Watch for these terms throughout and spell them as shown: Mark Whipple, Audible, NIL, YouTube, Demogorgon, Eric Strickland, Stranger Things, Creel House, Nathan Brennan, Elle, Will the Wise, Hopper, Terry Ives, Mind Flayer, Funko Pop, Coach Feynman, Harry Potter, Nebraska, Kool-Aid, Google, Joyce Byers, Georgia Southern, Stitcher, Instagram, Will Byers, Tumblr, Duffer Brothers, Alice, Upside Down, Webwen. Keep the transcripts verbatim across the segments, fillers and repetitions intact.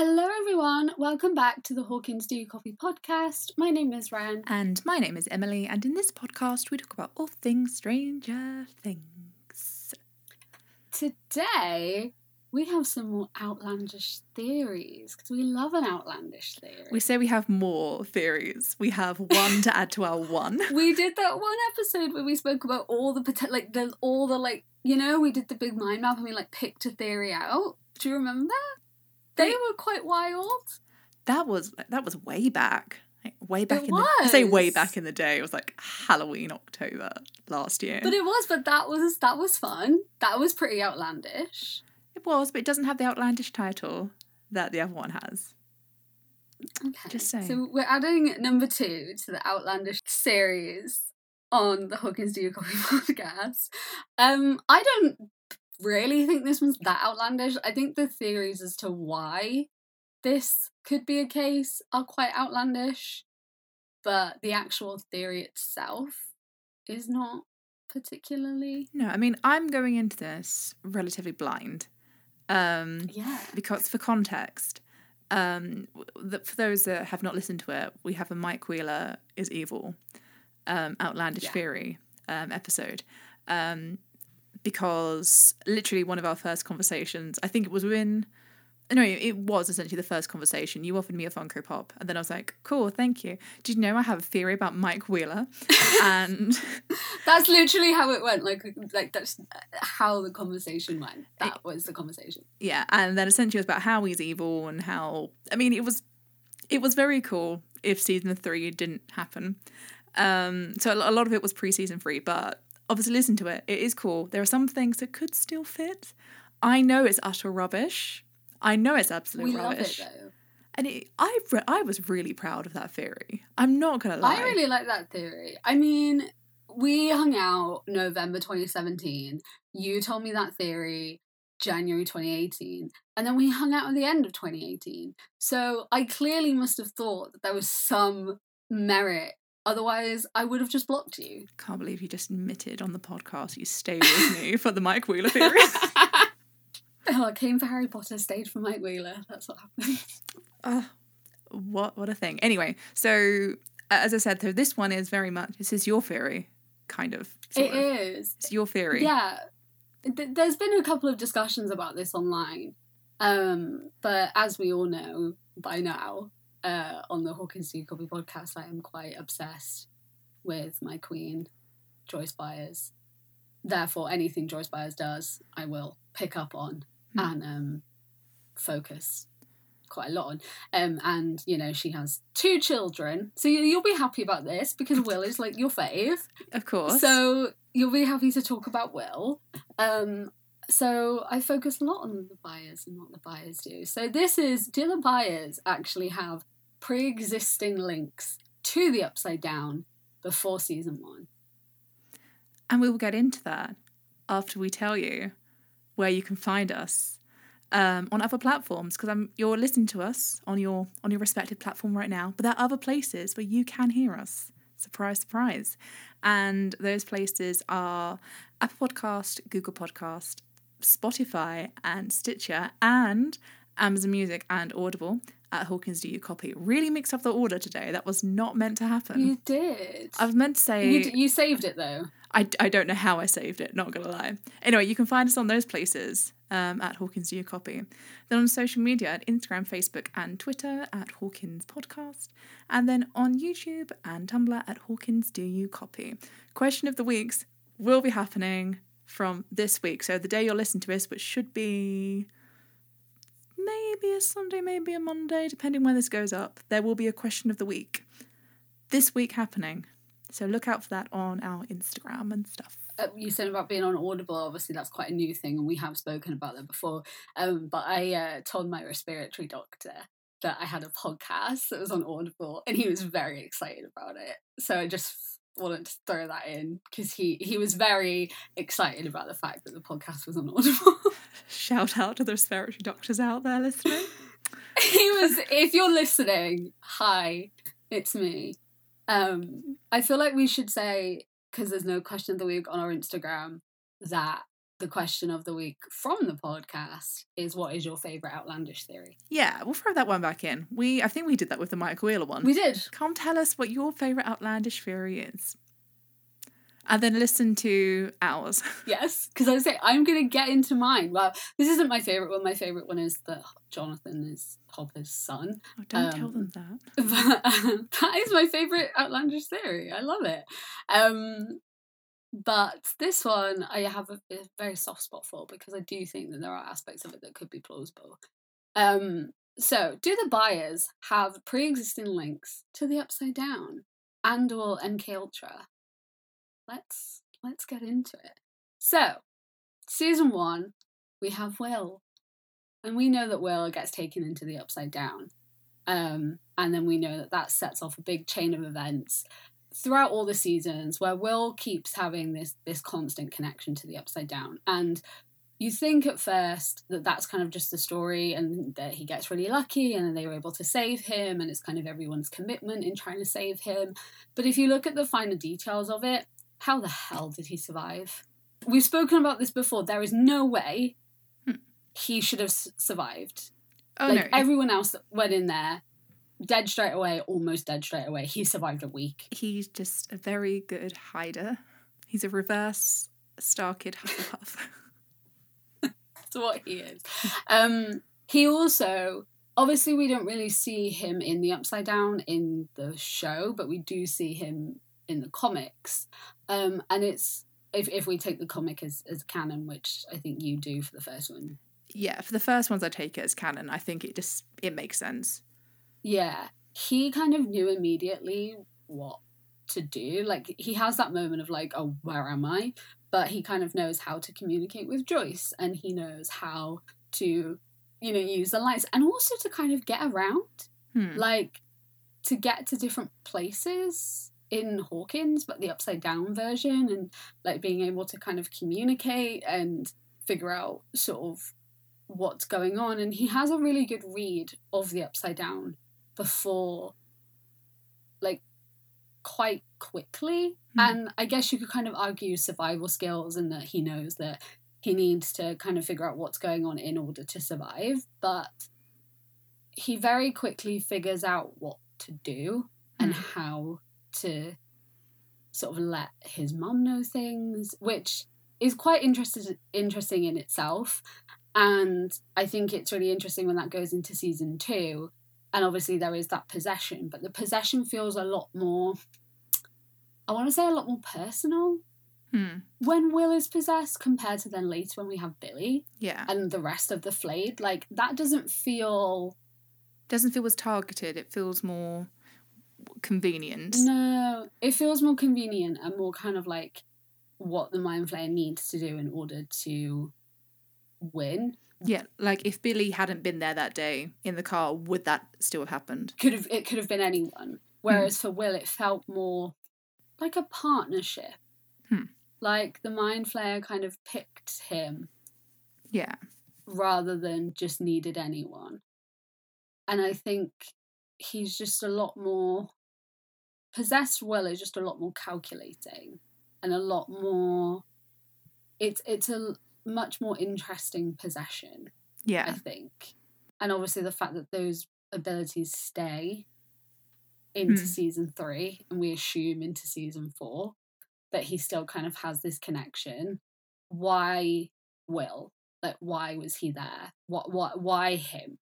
Hello everyone, welcome back to the Hawkins Do Your Coffee Podcast. My name is Ryan. And my name is Emily, and in this podcast we talk about all things Stranger Things. Today we have some more outlandish theories, because we love an outlandish theory. We say we have more theories. We have one to add to our one. We did that one episode where we spoke about all the, like, the, all the, like, you know, we did the big mind map and we, like, picked a theory out. Do you remember? They were quite wild. That was that was way back. Like, way back it in was. The, I say way back in the day. It was like Halloween, October last year. But it was, but that was that was fun. That was pretty outlandish. It was, but it doesn't have the outlandish title that the other one has. Okay. Just saying. So we're adding number two to the outlandish series on the Hawkins Do Your Coffee podcast. Um, I don't really think this one's that outlandish. I think the theories as to why this could be a case are quite outlandish, but the actual theory itself is not particularly. No, I mean, I'm going into this relatively blind. Um, yeah. Because for context, um, the, for those that have not listened to it, we have a Mike Wheeler is evil um, outlandish yeah. theory um, episode. Um Because literally one of our first conversations, I think it was when, no, it was essentially the first conversation. You offered me a Funko Pop, and then I was like, cool, thank you. Did you know I have a theory about Mike Wheeler? And that's literally how it went. Like, like that's how the conversation went. That was the conversation. Yeah, and then essentially it was about how he's evil and how, I mean, it was, it was very cool if season three didn't happen. Um, so a lot of it was pre-season three, but obviously, listen to it. It is cool. There are some things that could still fit. I know it's utter rubbish. I know it's absolute we rubbish. We love it, though. And it, I, re- I was really proud of that theory. I'm not going to lie. I really like that theory. I mean, we hung out November twenty seventeen. You told me that theory January twenty eighteen. And then we hung out at the end of twenty eighteen. So I clearly must have thought that there was some merit. Otherwise, I would have just blocked you. Can't believe you just admitted on the podcast you stayed with me for the Mike Wheeler theory. Oh, I came for Harry Potter, stayed for Mike Wheeler. That's what happened. Uh, what what a thing. Anyway, so as I said, so this one is very much, this is your theory, kind of. It of. is. It's your theory. Yeah. Th- there's been a couple of discussions about this online. Um, but as we all know by now, Uh, on the Hawkins Do Your Coffee podcast, I am quite obsessed with my queen, Joyce Byers. Therefore, anything Joyce Byers does, I will pick up on hmm. and um, focus quite a lot on. Um, and, you know, she has two children. So you, you'll be happy about this because Will is, like, your fave. Of course. So you'll be happy to talk about Will. Um, So I focus a lot on the Byers and what the Byers do. So this is, do the Byers actually have pre-existing links to the Upside Down before season one? And we will get into that after we tell you where you can find us um, on other platforms, because I'm you're listening to us on your on your respective platform right now, but there are other places where you can hear us. Surprise, surprise. And those places are Apple Podcast, Google Podcast, Spotify and Stitcher and Amazon Music and Audible at Hawkins Do You Copy. Really mixed up the order today. That was not meant to happen. You did. I was meant to say... You, d- you saved it though. I, I don't know how I saved it, not going to lie. Anyway, you can find us on those places um, at Hawkins Do You Copy. Then on social media at Instagram, Facebook and Twitter at Hawkins Podcast. And then on YouTube and Tumblr at Hawkins Do You Copy. Question of the weeks will be happening from this week. So the day you'll listen to this, which should be maybe a Sunday, maybe a Monday, depending when this goes up, there will be a question of the week this week happening. So look out for that on our Instagram and stuff. Uh, you said about being on Audible. Obviously, that's quite a new thing, and we have spoken about that before. Um, but I uh, told my respiratory doctor that I had a podcast that was on Audible, and he was very excited about it. So I just wanted to throw that in because he he was very excited about the fact that the podcast was on Audible. Shout out to the respiratory doctors out there listening. He was, if you're listening, hi, it's me. Um, I feel like we should say, because there's no question of the week on our Instagram, that the question of the week from the podcast is, what is your favourite outlandish theory? Yeah, we'll throw that one back in. We I think we did that with the Mike Wheeler one. We did. Come tell us what your favourite outlandish theory is. And then listen to ours. Yes, because I say I'm going to get into mine. Well, this isn't my favourite one. My favourite one is that Jonathan is Hopper's son. Oh, don't um, tell them that. But, um, that is my favourite outlandish theory. I love it. Um, but this one I have a, a very soft spot for, because I do think that there are aspects of it that could be plausible. Um, so, do the Byers have pre-existing links to the Upside Down and or M K Ultra? Let's let's get into it. So, season one, we have Will. And we know that Will gets taken into the Upside Down. Um, and then we know that that sets off a big chain of events throughout all the seasons where Will keeps having this, this constant connection to the Upside Down. And you think at first that that's kind of just the story and that he gets really lucky and they were able to save him and it's kind of everyone's commitment in trying to save him. But if you look at the finer details of it, how the hell did he survive? We've spoken about this before. There is no way hmm. he should have s- survived. Oh, like, no. Everyone else that went in there, dead straight away, almost dead straight away. He survived a week. He's just a very good hider. He's a reverse Star Kid Hufflepuff. That's what he is. Um, he also... Obviously, we don't really see him in the Upside Down in the show, but we do see him in the comics. Um, and it's, if if we take the comic as, as canon, which I think you do for the first one. Yeah, for the first ones I take it as canon. I think it just, it makes sense. Yeah. He kind of knew immediately what to do. Like, he has that moment of like, oh, where am I? But he kind of knows how to communicate with Joyce, and he knows how to, you know, use the lights, and also to kind of get around. Hmm. Like, to get to different places in Hawkins, but the Upside Down version, and like being able to kind of communicate and figure out sort of what's going on. And he has a really good read of the Upside Down before, like, quite quickly. Mm-hmm. And I guess you could kind of argue survival skills, and that he knows that he needs to kind of figure out what's going on in order to survive, but he very quickly figures out what to do and mm-hmm. how to sort of let his mum know things, which is quite interested, interesting in itself. And I think it's really interesting when that goes into season two. And obviously there is that possession, but the possession feels a lot more, I want to say a lot more personal hmm. when Will is possessed compared to then later when we have Billy yeah. and the rest of the flayed. Like, that doesn't feel... Doesn't feel as targeted. It feels more... convenient. No, it feels more convenient and more kind of like what the Mind Flayer needs to do in order to win. Yeah, like if Billy hadn't been there that day in the car, would that still have happened? Could have. It could have been anyone. Whereas hmm. for Will, it felt more like a partnership. Hmm. Like the Mind Flayer kind of picked him. Yeah. Rather than just needed anyone. And I think he's just a lot more... Possessed Will is just a lot more calculating and a lot more... It's it's a much more interesting possession, yeah. I think. And obviously the fact that those abilities stay into mm. season three, and we assume into season four, that he still kind of has this connection. Why Will? Like, why was he there? What? What? Why him?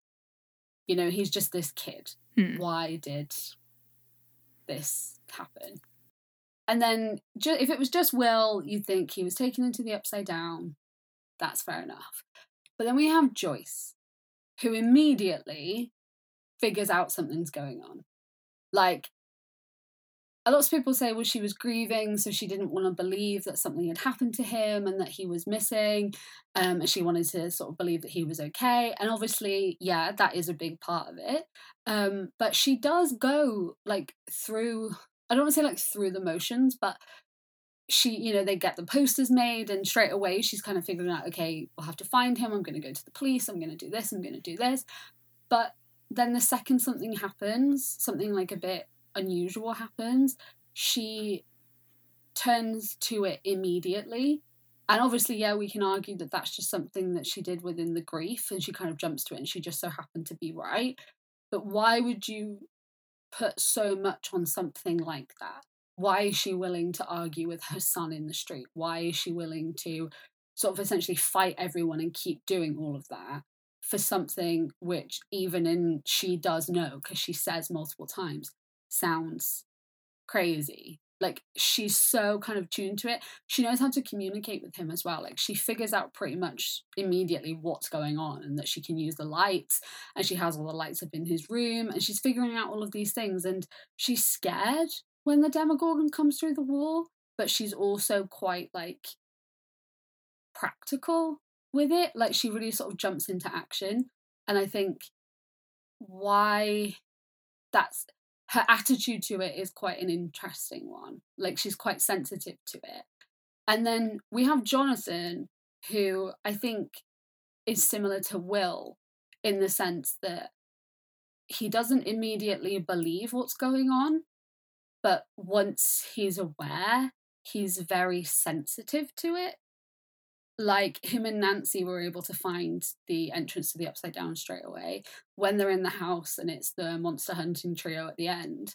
You know, he's just this kid. Hmm. Why did this happen? And then ju- if it was just Will, you'd think he was taken into the Upside Down. That's fair enough. But then we have Joyce, who immediately figures out something's going on. Like, a lot of people say, well, she was grieving, so she didn't want to believe that something had happened to him and that he was missing. Um, and she wanted to sort of believe that he was okay. And obviously, yeah, that is a big part of it. Um, but she does go, like, through, I don't want to say, like, through the motions, but she, you know, they get the posters made, and straight away she's kind of figuring out, okay, we'll have to find him. I'm going to go to the police. I'm going to do this. I'm going to do this. But then the second something happens, something like a bit unusual happens, she turns to it immediately And obviously, yeah, we can argue that that's just something that she did within the grief and she kind of jumps to it and she just so happened to be right. But why would you put so much on something like that? Why is she willing to argue with her son in the street? Why is she willing to sort of essentially fight everyone and keep doing all of that for something which even in she does know, because she says multiple times, sounds crazy? Like, she's so kind of tuned to it. She knows how to communicate with him as well. Like, she figures out pretty much immediately what's going on and that she can use the lights, and she has all the lights up in his room, and she's figuring out all of these things. And she's scared when the Demogorgon comes through the wall, but she's also quite, like, practical with it. Like, she really sort of jumps into action. And I think why that's... her attitude to it is quite an interesting one. Like, she's quite sensitive to it. And then we have Jonathan, who I think is similar to Will in the sense that he doesn't immediately believe what's going on, but once he's aware, he's very sensitive to it. Like, him and Nancy were able to find the entrance to the Upside Down straight away. When they're in the house and it's the monster hunting trio at the end,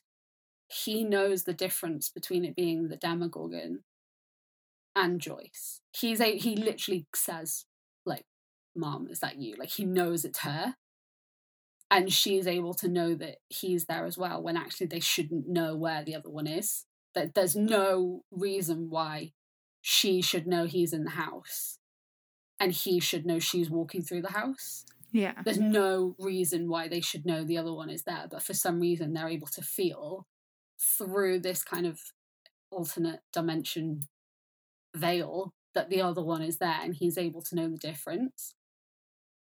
he knows the difference between it being the Demogorgon and Joyce. He's a, he literally says, like, Mom, is that you? Like, he knows it's her. And she's able to know that he's there as well, when actually they shouldn't know where the other one is. That there's no reason why she should know he's in the house and he should know she's walking through the house. Yeah. There's no reason why they should know the other one is there, but for some reason they're able to feel through this kind of alternate dimension veil that the other one is there, and he's able to know the difference.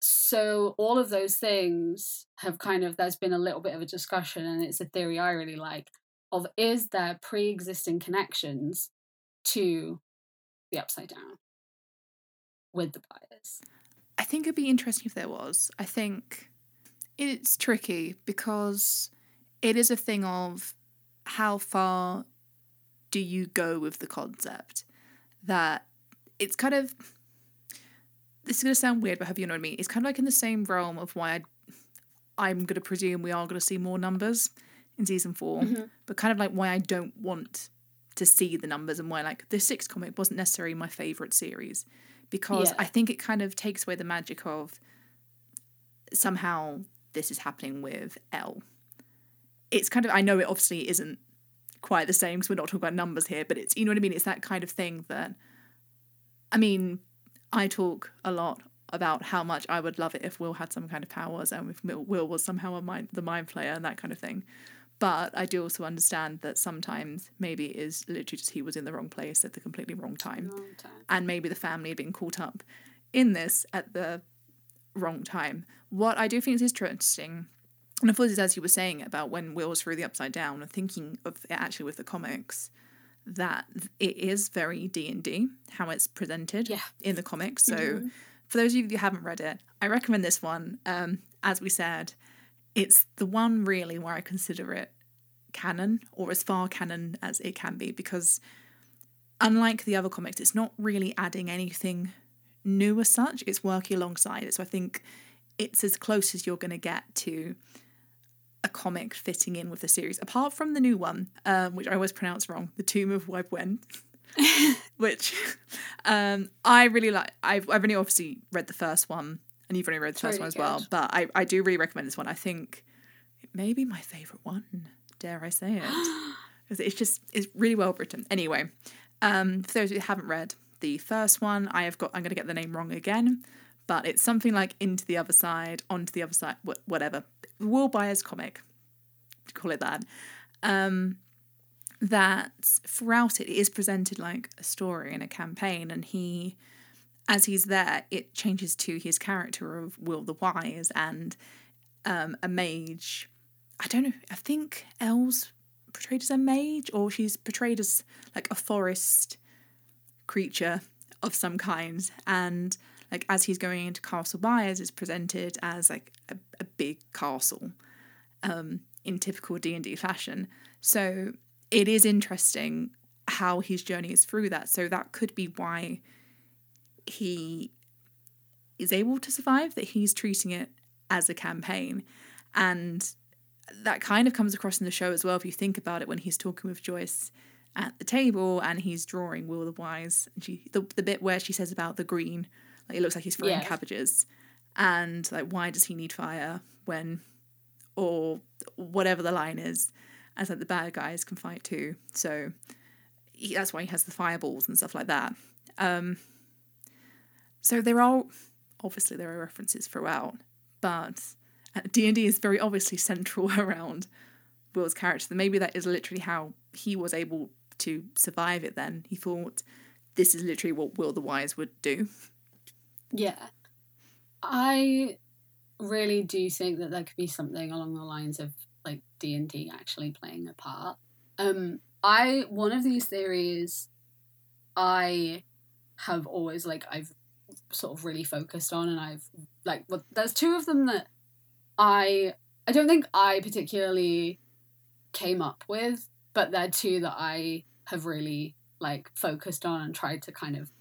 So all of those things have kind of, there's been a little bit of a discussion, and it's a theory I really like, of is there pre-existing connections to the Upside Down with the Byers? I think it'd be interesting if there was. I think it's tricky because it is a thing of how far do you go with the concept, that it's kind of, this is going to sound weird, but hope you know what I mean, it's kind of like in the same realm of why I'd, I'm going to presume we are going to see more numbers in season four, mm-hmm. but kind of like why I don't want to see the numbers and why, like, the sixth comic wasn't necessarily my favourite series, because yeah. I think it kind of takes away the magic of somehow this is happening with Elle. It's kind of, I know it obviously isn't quite the same because we're not talking about numbers here, but it's, you know what I mean, it's that kind of thing that, I mean, I talk a lot about how much I would love it if Will had some kind of powers and if Will was somehow a mind, the mind flayer and that kind of thing. But I do also understand that sometimes maybe it is literally just he was in the wrong place at the completely wrong time. Wrong time. And maybe the family had been caught up in this at the wrong time. What I do think is interesting, and of course it's as you were saying about when Will was through the Upside Down and thinking of it actually with the comics, that it is very D and D, how it's presented yeah. in the comics. So mm-hmm. for those of you who haven't read it, I recommend this one. Um, as we said, it's the one really where I consider it canon, or as far canon as it can be, because unlike the other comics, it's not really adding anything new as such. It's working alongside it. So I think it's as close as you're going to get to a comic fitting in with the series, apart from the new one, um, which I always pronounce wrong, The Tomb of Webwen, which um, I really like. I've, I've only obviously read the first one, and you've only read the it's first really one as good. well. But I, I do really recommend this one. I think it may be my favourite one, dare I say it. Because it's just, it's really well written. Anyway, um, for those who haven't read the first one, I have got, I'm going to get the name wrong again, but it's something like Into the Other Side, Onto the Other Side, whatever. Will Byers comic, call it that. Um, that throughout it, it is presented like a story and a campaign, and he... as he's there, it changes to his character of Will the Wise and um, a mage. I don't know. I think Elle's portrayed as a mage, or she's portrayed as like a forest creature of some kind. And like as he's going into Castle Byers, it's presented as like a, a big castle um, in typical D and D fashion. So it is interesting how his journey is through that. So that could be why he is able to survive, that he's treating it as a campaign. And that kind of comes across in the show as well, if you think about it, when he's talking with Joyce at the table and he's drawing Will the Wise, and she, the, the bit where she says about the green, like it looks like he's throwing yeah. cabbages, and like, why does he need fire when, or whatever the line is, as like the bad guys can fight too, so he, that's why he has the fireballs and stuff like that. Um, so there are obviously there are references throughout, but D and D is very obviously central around Will's character. Maybe that is literally how he was able to survive it then. He thought, this is literally what Will the Wise would do. Yeah. I really do think that there could be something along the lines of like D and D actually playing a part. Um, I one of these theories I have always like I've sort of really focused on, and I've like well, there's two of them that I I don't think I particularly came up with, but they're two that I have really like focused on and tried to kind of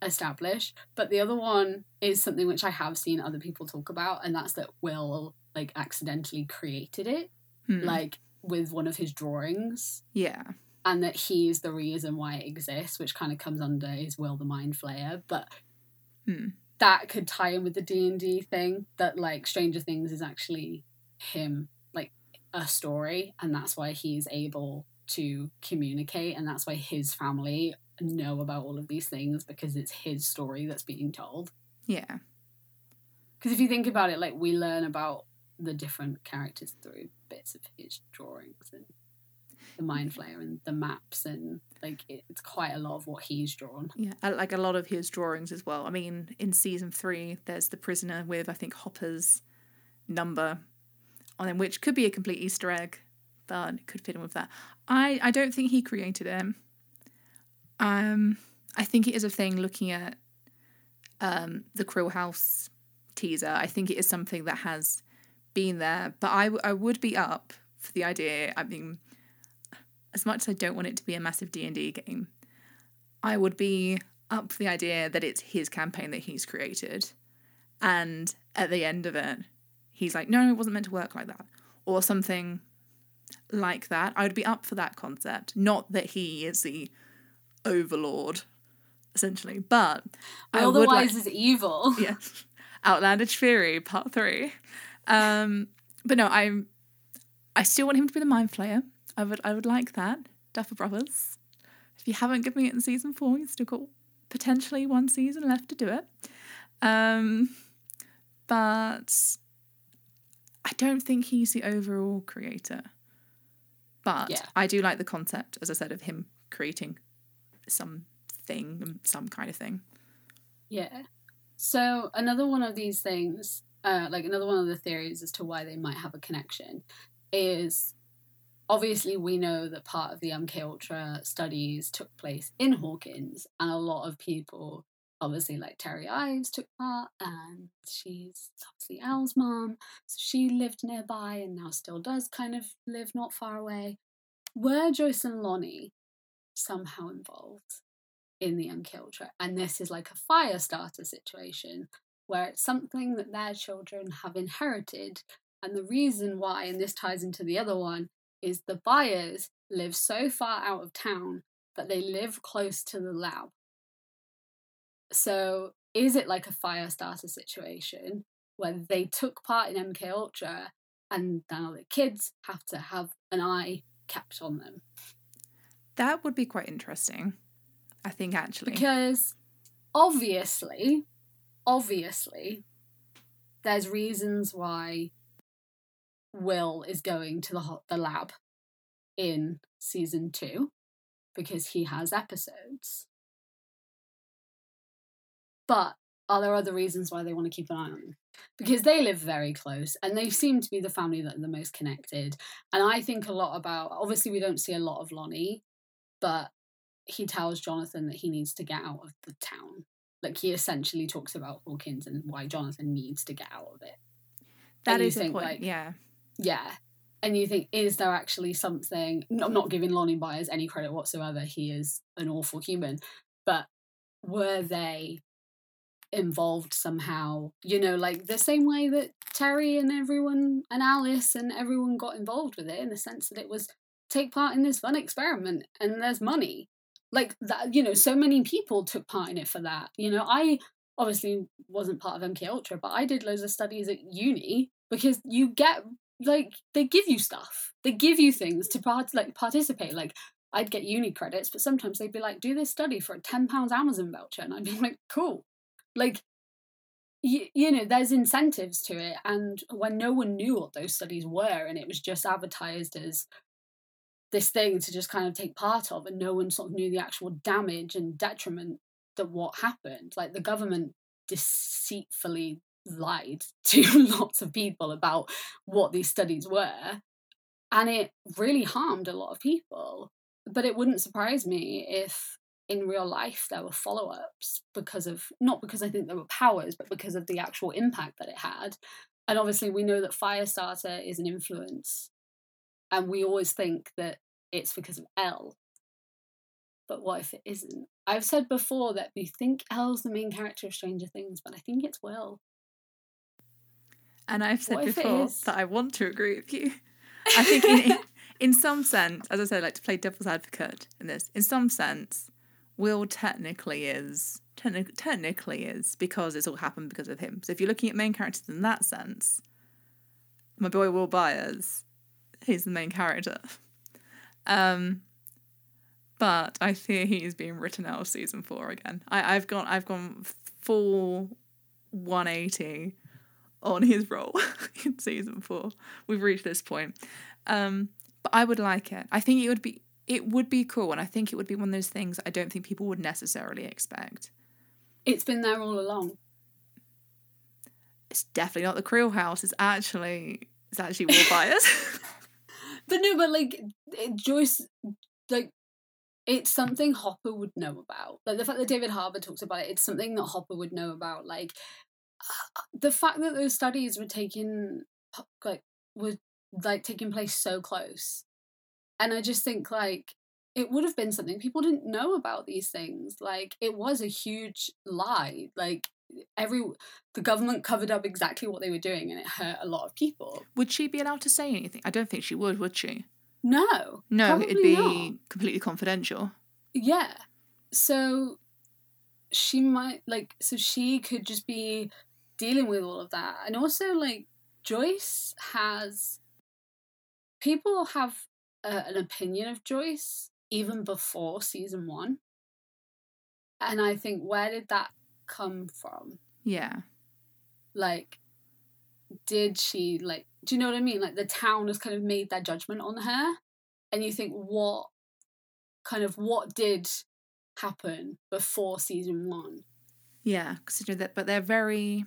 establish. But the other one is something which I have seen other people talk about, and that's that Will like accidentally created it, hmm. like with one of his drawings. Yeah. And that he's the reason why it exists, which kind of comes under his Will the Mind Flayer. But hmm. that could tie in with the D and D thing, that like Stranger Things is actually him, like a story, and that's why he's able to communicate, and that's why his family know about all of these things, because it's his story that's being told. Yeah. Because if you think about it, like we learn about the different characters through bits of his drawings and the Mind Flayer and the maps, and like it, it's quite a lot of what he's drawn. Yeah, like a lot of his drawings as well. I mean, in season three, there's the prisoner with I think Hopper's number on him, which could be a complete Easter egg, but it could fit in with that. I, I don't think he created it. Um, I think it is a thing. Looking at um the Creel House teaser, I think it is something that has been there. But I, w- I would be up for the idea. I mean, as much as I don't want it to be a massive D and D game, I would be up for the idea that it's his campaign that he's created, and at the end of it, he's like, no, it wasn't meant to work like that, or something like that. I would be up for that concept. Not that he is the overlord, essentially, but well, I would like, is evil. Yeah, outlandish theory part three. Um, but no, I'm. I still want him to be the Mind Flayer. I would. I would like that. Duffer Brothers. If you haven't given me it in season four, you've still got potentially one season left to do it. Um, but I don't think he's the overall creator. But yeah. I do like the concept, as I said, of him creating something, some kind of thing. Yeah. So another one of these things, uh, like another one of the theories as to why they might have a connection is, obviously we know that part of the M K Ultra studies took place in Hawkins, and a lot of people, obviously like Terry Ives took part, and she's obviously Elle's mom, so she lived nearby and now still does kind of live not far away. Were Joyce and Lonnie somehow involved in the M K Ultra? And this is like a Firestarter situation, where it's something that their children have inherited, and the reason why, and this ties into the other one, is the Byers live so far out of town, but they live close to the lab. So is it like a Firestarter situation where they took part in M K Ultra, and now the kids have to have an eye kept on them? That would be quite interesting, I think, actually. Because obviously, obviously, there's reasons why Will is going to the hot, the lab in season two, because he has episodes. But are there other reasons why they want to keep an eye on him? Because they live very close, and they seem to be the family that are the most connected. And I think a lot about, obviously we don't see a lot of Lonnie, but he tells Jonathan that he needs to get out of the town. Like, he essentially talks about Hawkins and why Jonathan needs to get out of it. That is the point, like, yeah. Yeah. And you think, is there actually something... I'm not giving Lonnie Byers any credit whatsoever. He is an awful human. But were they involved somehow, you know, like the same way that Terry and everyone and Alice and everyone got involved with it, in the sense that it was take part in this fun experiment and there's money. Like that, you know, so many people took part in it for that. You know, I obviously wasn't part of M K Ultra, but I did loads of studies at uni because you get, like, they give you stuff. They give you things to part- like participate. Like, I'd get uni credits, but sometimes they'd be like, do this study for a ten pounds Amazon voucher. And I'd be like, cool. Like, you, you know, there's incentives to it. And when no one knew what those studies were, and it was just advertised as this thing to just kind of take part of, and no one sort of knew the actual damage and detriment that what happened. Like, the government deceitfully lied to lots of people about what these studies were, and it really harmed a lot of people. But it wouldn't surprise me if in real life there were follow-ups because of, not because I think there were powers, but because of the actual impact that it had. And obviously we know that Firestarter is an influence, and we always think that it's because of Elle. But what if it isn't? I've said before that we think Elle's the main character of Stranger Things, but I think it's Will. And I've said before that I want to agree with you. I think in, in some sense, as I said, like, to play devil's advocate in this, in some sense, Will technically is, techni- technically is, because it's all happened because of him. So if you're looking at main characters in that sense, my boy Will Byers, he's the main character. Um, but I fear he is being written out of season four again. I, I've gone I've gone full one eighty on his role in season four. We've reached this point. Um, but I would like it. I think it would be it would be cool, and I think it would be one of those things I don't think people would necessarily expect. It's been there all along. It's definitely not the Creel House, it's actually it's actually Will Byers. But no, but, like, Joyce, like, it's something Hopper would know about. Like, the fact that David Harbour talks about it, it's something that Hopper would know about. Like, the fact that those studies were taking, like, were, like, taking place so close. And I just think, like, it would have been something people didn't know about these things. Like, it was a huge lie. Like, every the government covered up exactly what they were doing, and it hurt a lot of people. Would she be allowed to say anything? I don't think she would, would she? No. No, it'd be not. Completely confidential. Yeah. So she might, like, so she could just be dealing with all of that. And also, like, Joyce has, people have uh, an opinion of Joyce even before season one. And I think, where did that come from? Yeah. Like, did she, like, do you know what I mean? Like, the town has kind of made their judgment on her, and you think, what kind of what did happen before season one? Yeah, because, you know, that, but they're very,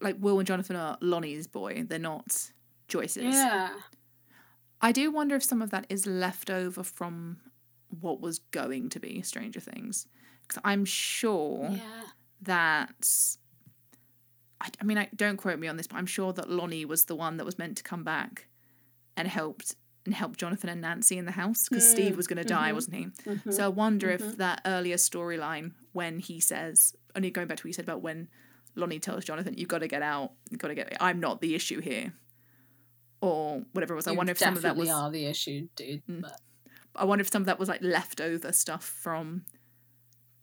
like, Will and Jonathan are Lonnie's boy, they're not Joyce's. Yeah. I do wonder if some of that is left over from what was going to be Stranger Things. Because I'm sure yeah. that, I, I mean, I, don't quote me on this, but I'm sure that Lonnie was the one that was meant to come back and helped and help Jonathan and Nancy in the house, because mm. Steve was going to mm-hmm. die, wasn't he? Mm-hmm. So I wonder mm-hmm. if that earlier storyline, when he says, only going back to what you said about when Lonnie tells Jonathan, you've got to get out, you've got to get, I'm not the issue here, or whatever it was. You I wonder if some of that was are the issue, dude. Mm, but I wonder if some of that was, like, leftover stuff from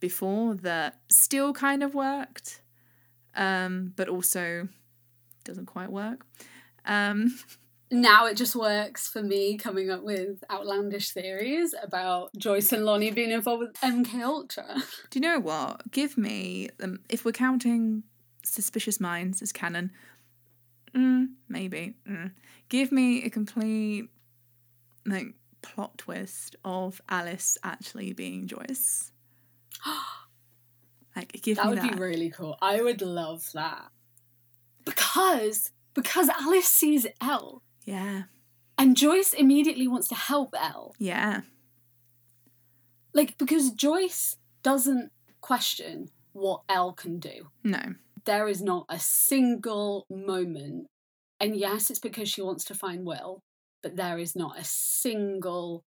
before that still kind of worked, um, but also doesn't quite work. Um, now it just works for me coming up with outlandish theories about Joyce and Lonnie being involved with M K Ultra. Do you know what? Give me, um, if we're counting Suspicious Minds as canon, mm, maybe. Mm, give me a complete, like, plot twist of Alice actually being Joyce. Like, give that me that. Would be really cool. I would love that, because because Alice sees Elle, yeah, and Joyce immediately wants to help Elle, yeah, like, because Joyce doesn't question what Elle can do. No, there is not a single moment, and yes, it's because she wants to find Will, but there is not a single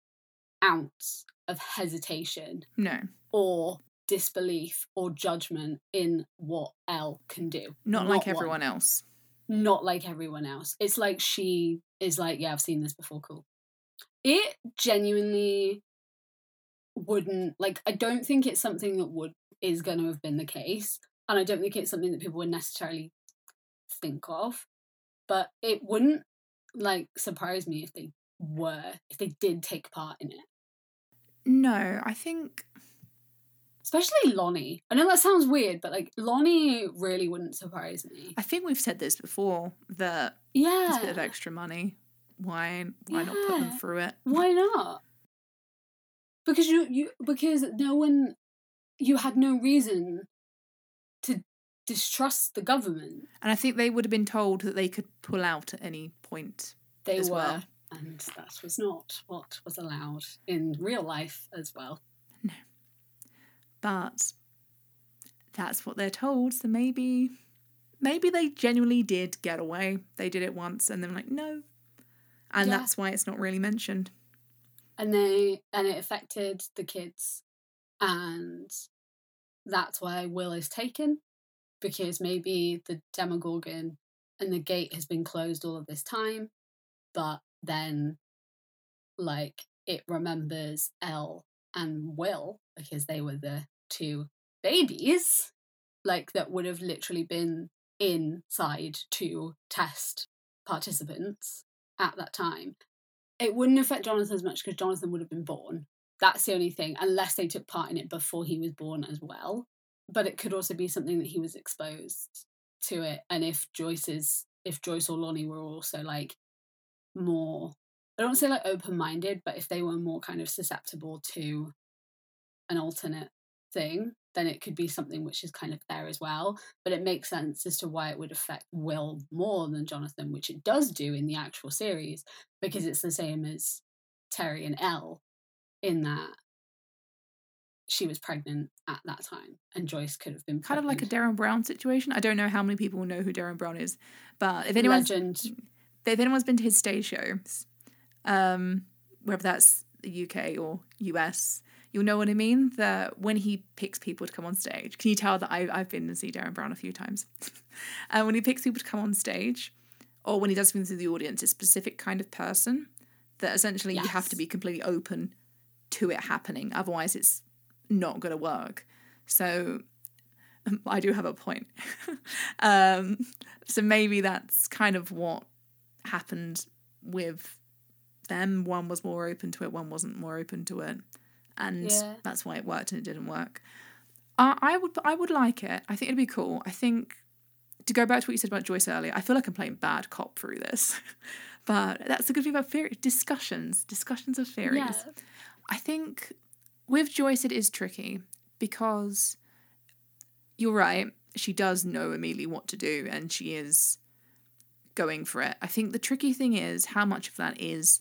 ounce of hesitation. No. Or disbelief or judgment in what Elle can do. Not, Not like one. everyone else. Not like everyone else. It's like she is like, yeah, I've seen this before, cool. It genuinely wouldn't, like, I don't think it's something that would is going to have been the case, and I don't think it's something that people would necessarily think of, but it wouldn't, like, surprise me if they were, if they did take part in it. No, I think... Especially Lonnie. I know that sounds weird, but, like, Lonnie really wouldn't surprise me. I think we've said this before, that yeah. There's a bit of extra money. Why why yeah. not put them through it? Why not? Because you, you because no one, you had no reason to distrust the government. And I think they would have been told that they could pull out at any point. They as were, well. And that was not what was allowed in real life as well. No. But that's what they're told, so maybe maybe they genuinely did get away. They did it once and then like, no. And yeah. That's why it's not really mentioned. And they and it affected the kids, and that's why Will is taken, because maybe the Demogorgon and the gate has been closed all of this time, but then like it remembers Elle and Will, because they were the two babies, like that would have literally been inside to test participants at that time. It wouldn't affect Jonathan as much because Jonathan would have been born. That's the only thing, unless they took part in it before he was born as well. But it could also be something that he was exposed to it. And if Joyce's, if Joyce or Lonnie were also like more, I don't want to say like open-minded, but if they were more kind of susceptible to an alternate thing, then it could be something which is kind of there as well. But it makes sense as to why it would affect Will more than Jonathan, which it does do in the actual series, because it's the same as Terry and Elle in that she was pregnant at that time and Joyce could have been kind pregnant. Of like a Derren Brown situation. I don't know how many people know who Derren Brown is, but if anyone's, if anyone's been to his stage shows, um, whether that's the U K or U S, you'll know what I mean, that when he picks people to come on stage, can you tell that I, I've been and see Derren Brown a few times? And when he picks people to come on stage, or when he does things to the audience, it's a specific kind of person that essentially yes. you have to be completely open to it happening. Otherwise, it's not going to work. So um, I do have a point. um, so maybe that's kind of what happened with them. One was more open to it, one wasn't more open to it. And yeah. that's why it worked and it didn't work. Uh, I would I would like it. I think it'd be cool. I think, to go back to what you said about Joyce earlier, I feel like I'm playing bad cop through this. But that's the good thing about theory. Discussions. Discussions of theories. Yeah. I think with Joyce it is tricky because you're right. She does know immediately what to do and she is going for it. I think the tricky thing is how much of that is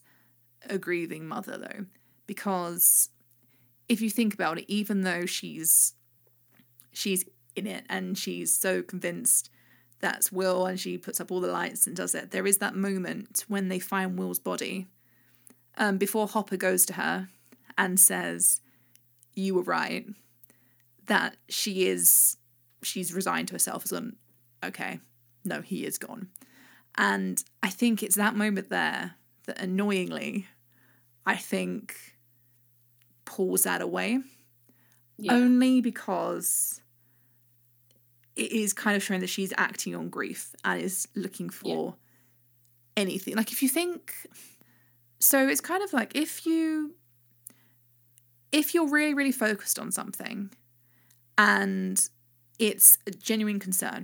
a grieving mother, though, because... if you think about it, even though she's she's in it and she's so convinced that's Will and she puts up all the lights and does it, there is that moment when they find Will's body um, before Hopper goes to her and says, you were right, that she is, she's resigned to herself as on, okay, no, he is gone. And I think it's that moment there that annoyingly, I think... pulls that away yeah. only because it is kind of showing that she's acting on grief and is looking for yeah. anything. Like if you think, so it's kind of like if you, if you're really, really focused on something and it's a genuine concern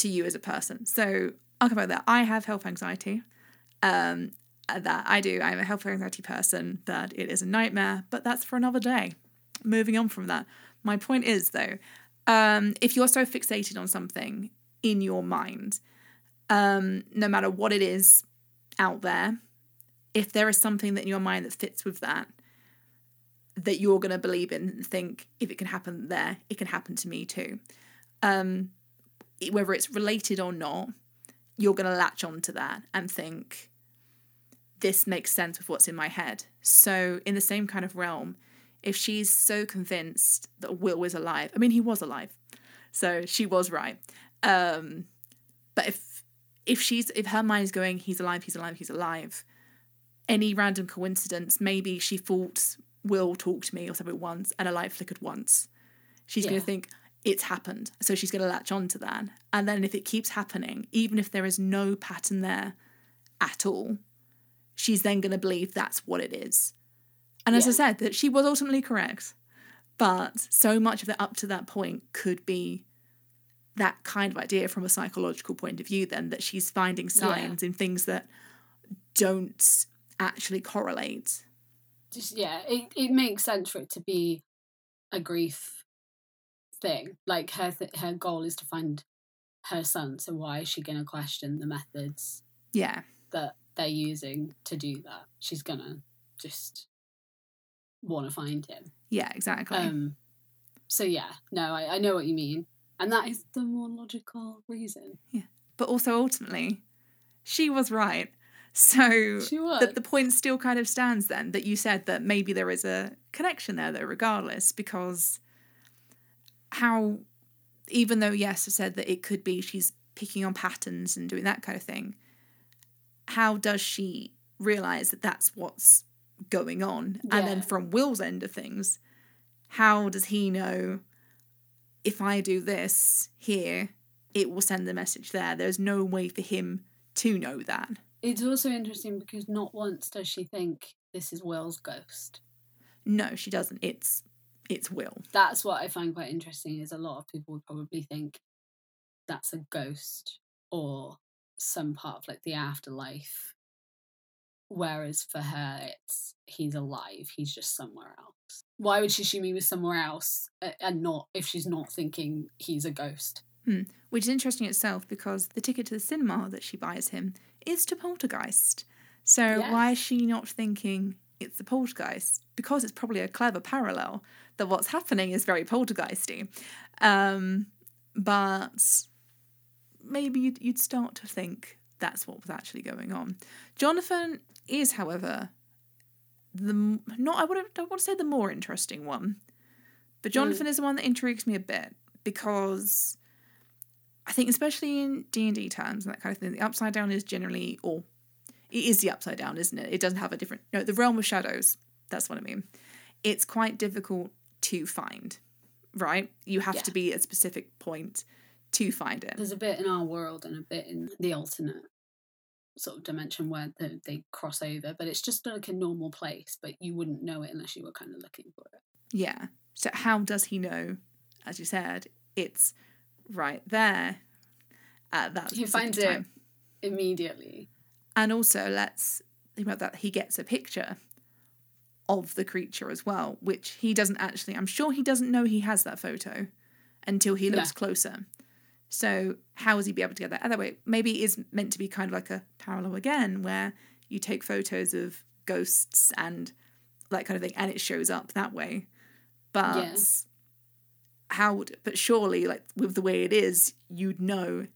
to you as a person. So I'll come back to that. I have health anxiety. Um, that I do. I'm a health anxiety person, that it is a nightmare, but that's for another day. Moving on from that. My point is, though, um, if you're so fixated on something in your mind, um, no matter what it is out there, if there is something that in your mind that fits with that, that you're going to believe in and think, if it can happen there, it can happen to me too. Um, whether it's related or not, you're going to latch on to that and think, this makes sense with what's in my head. So in the same kind of realm, if she's so convinced that Will is alive, I mean, he was alive, so she was right. Um, but if if she's if her mind is going, he's alive, he's alive, he's alive, any random coincidence, maybe she thought Will talked to me or something once and a light flickered once. She's yeah. going to think it's happened. So she's going to latch on to that. And then if it keeps happening, even if there is no pattern there at all, she's then going to believe that's what it is. And as yeah. I said, that she was ultimately correct. But so much of it up to that point could be that kind of idea from a psychological point of view then, that she's finding signs yeah. in things that don't actually correlate. Just, yeah, it, it makes sense for it to be a grief thing. Like her th- her goal is to find her son, so why is she going to question the methods yeah. that they're using to do that? She's going to just want to find him. Yeah, exactly. Um, so yeah, no, I, I know what you mean. And that is the more logical reason. Yeah. But also ultimately, she was right. So the, the point still kind of stands then, that you said that maybe there is a connection there though, regardless, because how, even though, yes, I said that it could be she's picking on patterns and doing that kind of thing, how does she realise that that's what's going on? Yeah. And then from Will's end of things, how does he know if I do this here, it will send the message there? There's no way for him to know that. It's also interesting because not once does she think this is Will's ghost. No, she doesn't. It's it's Will. That's what I find quite interesting, is a lot of people would probably think that's a ghost or some part of like the afterlife. Whereas for her, it's he's alive. He's just somewhere else. Why would she assume he was somewhere else and not, if she's not thinking he's a ghost? Mm. Which is interesting in itself, because the ticket to the cinema that she buys him is to Poltergeist. So yes. why is she not thinking it's the Poltergeist? Because it's probably a clever parallel that what's happening is very poltergeisty. Um, but maybe you'd, you'd start to think that's what was actually going on. Jonathan is, however, the not I wouldn't I want to say the more interesting one, but Jonathan mm. is the one that intrigues me a bit, because I think especially in D and D terms and that kind of thing, the Upside Down is generally, or it is the Upside Down, isn't it? It doesn't have a different, no, the Realm of Shadows, that's what I mean. It's quite difficult to find, right? You have yeah. to be at a specific point to find it. There's a bit in our world and a bit in the alternate sort of dimension where they, they cross over, but it's just like a normal place, but you wouldn't know it unless you were kind of looking for it. Yeah. So how does he know, as you said, it's right there at that he finds it immediately? And also, let's think about that, he gets a picture of the creature as well, which he doesn't actually, I'm sure he doesn't know he has that photo until he looks yeah. closer. So how is he be able to get that other way? Maybe it is meant to be kind of like a parallel again, where you take photos of ghosts and that kind of thing and it shows up that way. But yeah. How would, but surely, like, with the way it is, you'd know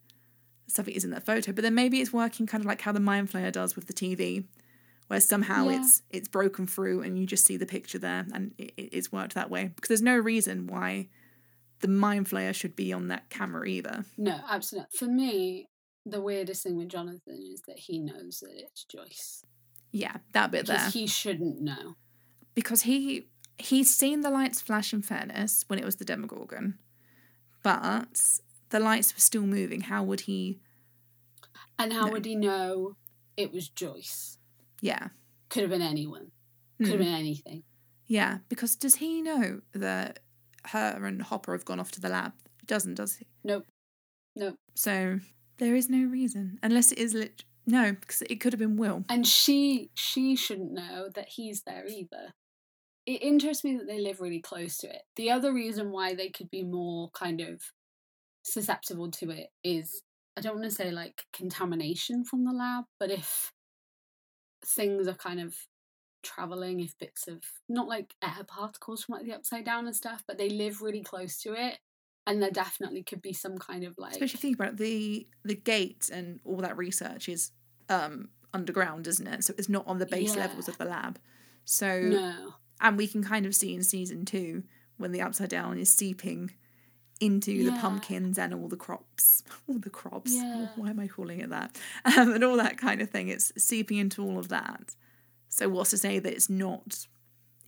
something is in that photo. But then maybe it's working kind of like how the Mind Flayer does with the T V, where somehow yeah. it's it's broken through and you just see the picture there, and it, it's worked that way. Because there's no reason why the Mind Flayer should be on that camera either. No, absolutely. For me, the weirdest thing with Jonathan is that he knows that it's Joyce. Yeah, that bit because there. He shouldn't know. Because he... He's seen the lights flash, in fairness, when it was the Demogorgon. But the lights were still moving. How would he... And how know? would he know it was Joyce? Yeah. Could have been anyone. Could mm. have been anything. Yeah, because does he know that her and Hopper have gone off to the lab? He doesn't, does he? Nope. Nope. So there is no reason. Unless it is... Lit- no, because it could have been Will. And she she shouldn't know that he's there either. It interests me that they live really close to it. The other reason why they could be more kind of susceptible to it is, I don't want to say like contamination from the lab, but if things are kind of travelling, if bits of, not like air particles from like the Upside Down and stuff, but they live really close to it, and there definitely could be some kind of like... Especially think about it, the, the gate and all that research is um, underground, isn't it? So it's not on the base yeah. levels of the lab. So... No. And we can kind of see in season two when the Upside Down is seeping into yeah. the pumpkins and all the crops. All the crops. Yeah. Why am I calling it that? Um, and all that kind of thing. It's seeping into all of that. So what's to say that it's not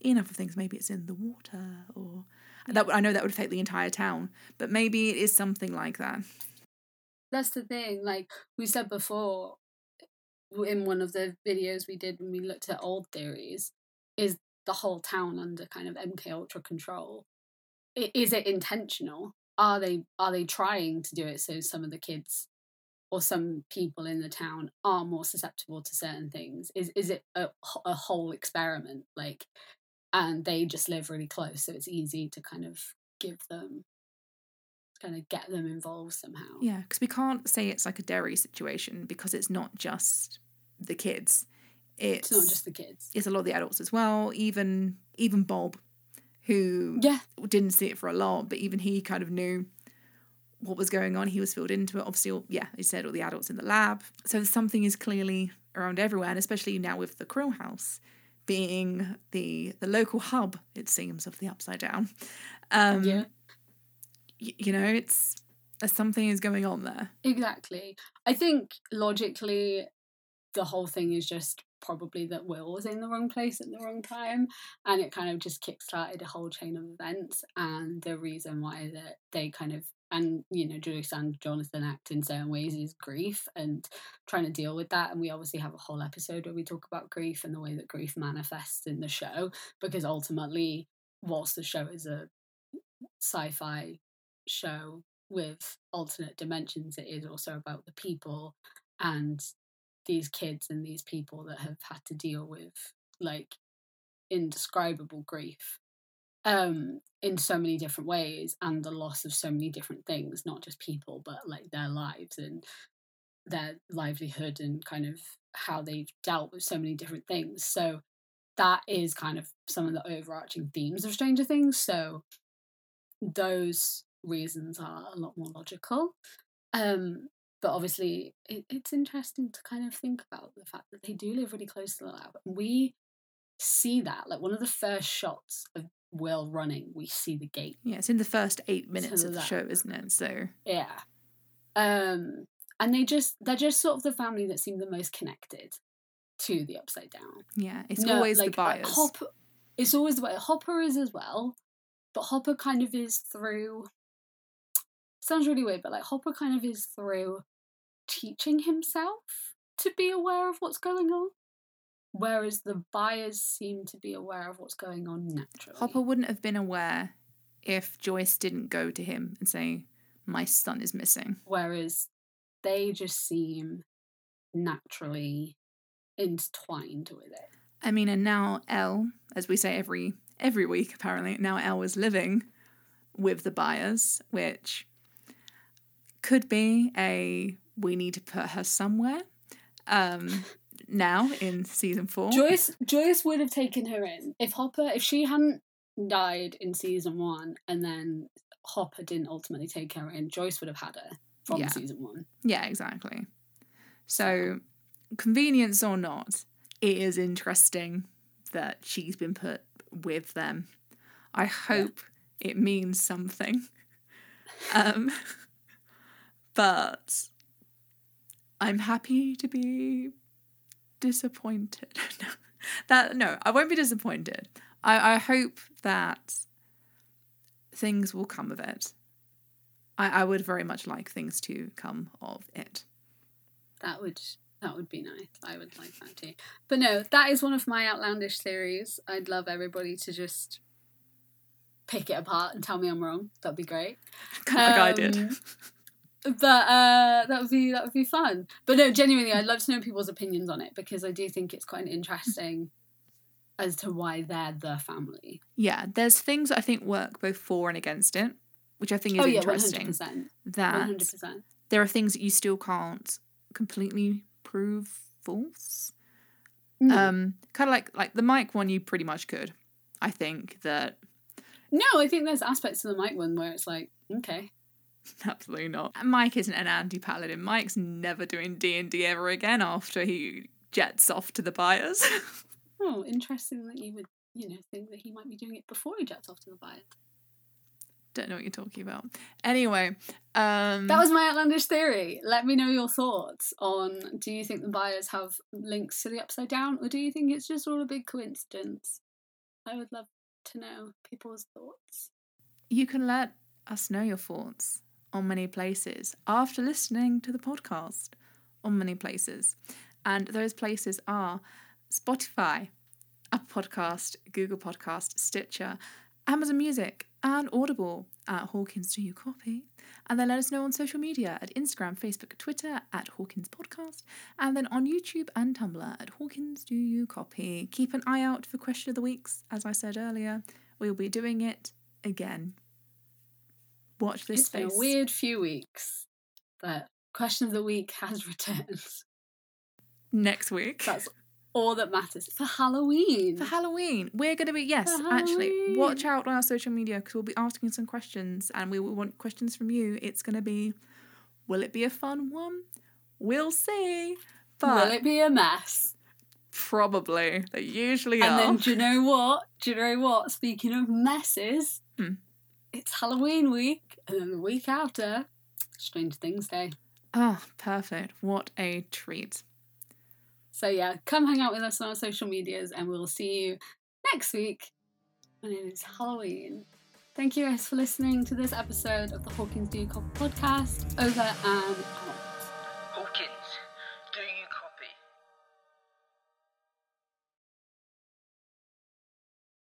enough of things? Maybe it's in the water or... Yeah. That I know that would affect the entire town, but maybe it is something like that. That's the thing. Like we said before in one of the videos we did when we looked at old theories, is the whole town under kind of M K Ultra control? Is it intentional? Are they are they trying to do it so some of the kids or some people in the town are more susceptible to certain things? Is is it a, a whole experiment? Like, and they just live really close, so it's easy to kind of give them, kind of get them involved somehow. Yeah, because we can't say it's like a dairy situation because it's not just the kids. It's, it's not just the kids. It's a lot of the adults as well. Even even Bob, who yeah. didn't see it for a lot, but even he kind of knew what was going on. He was filled into it. Obviously, all, yeah, he said all the adults in the lab. So something is clearly around everywhere, and especially now with the Creel House being the the local hub, it seems, of the Upside Down. Um, yeah. Y- you know, it's uh, something is going on there. Exactly. I think logically the whole thing is just probably that Will was in the wrong place at the wrong time, and it kind of just kick-started a whole chain of events, and the reason why that they kind of, and you know, Joyce and Jonathan act in certain ways is grief and trying to deal with that. And we obviously have a whole episode where we talk about grief and the way that grief manifests in the show, because ultimately, whilst the show is a sci-fi show with alternate dimensions, it is also about the people and these kids and these people that have had to deal with like indescribable grief um in so many different ways, and the loss of so many different things, not just people but like their lives and their livelihood and kind of how they've dealt with so many different things. So that is kind of some of the overarching themes of Stranger Things, so those reasons are a lot more logical. um But obviously, it, it's interesting to kind of think about the fact that they do live really close to the lab. We see that, like one of the first shots of Will running, we see the gate. Yeah, it's in the first eight minutes of the show, isn't it? So yeah, um, and they just they're just sort of the family that seem the most connected to the Upside Down. Yeah, it's no, always like, the Byers. Like Hopper, it's always the way Hopper is as well, but Hopper kind of is through. Sounds really weird, but like Hopper kind of is through. Teaching himself to be aware of what's going on, whereas the Byers seem to be aware of what's going on naturally. Hopper wouldn't have been aware if Joyce didn't go to him and say, my son is missing. Whereas they just seem naturally intertwined with it. I mean, and now Elle, as we say every every week apparently, now Elle is living with the Byers, which could be a... we need to put her somewhere um, now in season four. Joyce Joyce would have taken her in. If Hopper, if she hadn't died in season one and then Hopper didn't ultimately take her in, Joyce would have had her from yeah. season one. Yeah, exactly. So, convenience or not, it is interesting that she's been put with them. I hope yeah. it means something. Um, but... I'm happy to be disappointed. no, that no, I won't be disappointed. I, I hope that things will come of it. I, I would very much like things to come of it. That would that would be nice. I would like that too. But no, that is one of my outlandish theories. I'd love everybody to just pick it apart and tell me I'm wrong. That'd be great. Kind of um, like I did. But uh, that would be that would be fun. But no, genuinely, I'd love to know people's opinions on it, because I do think it's quite interesting as to why they're the family. Yeah, there's things I think work both for and against it, which I think is oh, yeah, interesting. one hundred percent That one hundred percent There are things that you still can't completely prove false. Mm. Um, kind of like like the Mike one, you pretty much could. I think that. No, I think there's aspects of the Mike one where it's like, okay. Absolutely not. Mike isn't an anti-paladin. Mike's never doing D and D ever again after he jets off to the Byers. Oh, interesting that you would you know, think that he might be doing it before he jets off to the Byers. Don't know what you're talking about. Anyway, um... that was my outlandish theory. Let me know your thoughts on, do you think the Byers have links to the Upside Down, or do you think it's just all a big coincidence? I would love to know people's thoughts. You can let us know your thoughts on many places after listening to the podcast on many places. And those places are Spotify, Apple Podcast, Google Podcast, Stitcher, Amazon Music, and Audible at Hawkins Do Your Coffee. And then let us know on social media at Instagram, Facebook, Twitter at Hawkins Podcast. And then on YouTube and Tumblr at Hawkins Do You Copy. Keep an eye out for Question of the Weeks. As I said earlier, we'll be doing it again. Watch this space. It's been a weird few weeks, but Question of the Week has returned. Next week. That's all that matters. For Halloween. For Halloween. We're going to be, yes, actually, watch out on our social media because we'll be asking some questions and we will want questions from you. It's going to be, will it be a fun one? We'll see. But will it be a mess? Probably. They usually and are. And then do you know what? Do you know what? Speaking of messes, mm. it's Halloween week, and then the week after, Stranger Things Day. Oh, perfect. What a treat. So yeah, come hang out with us on our social medias and we'll see you next week when it is Halloween. Thank you guys for listening to this episode of the Hawkins Do Coffee Podcast. Over and out.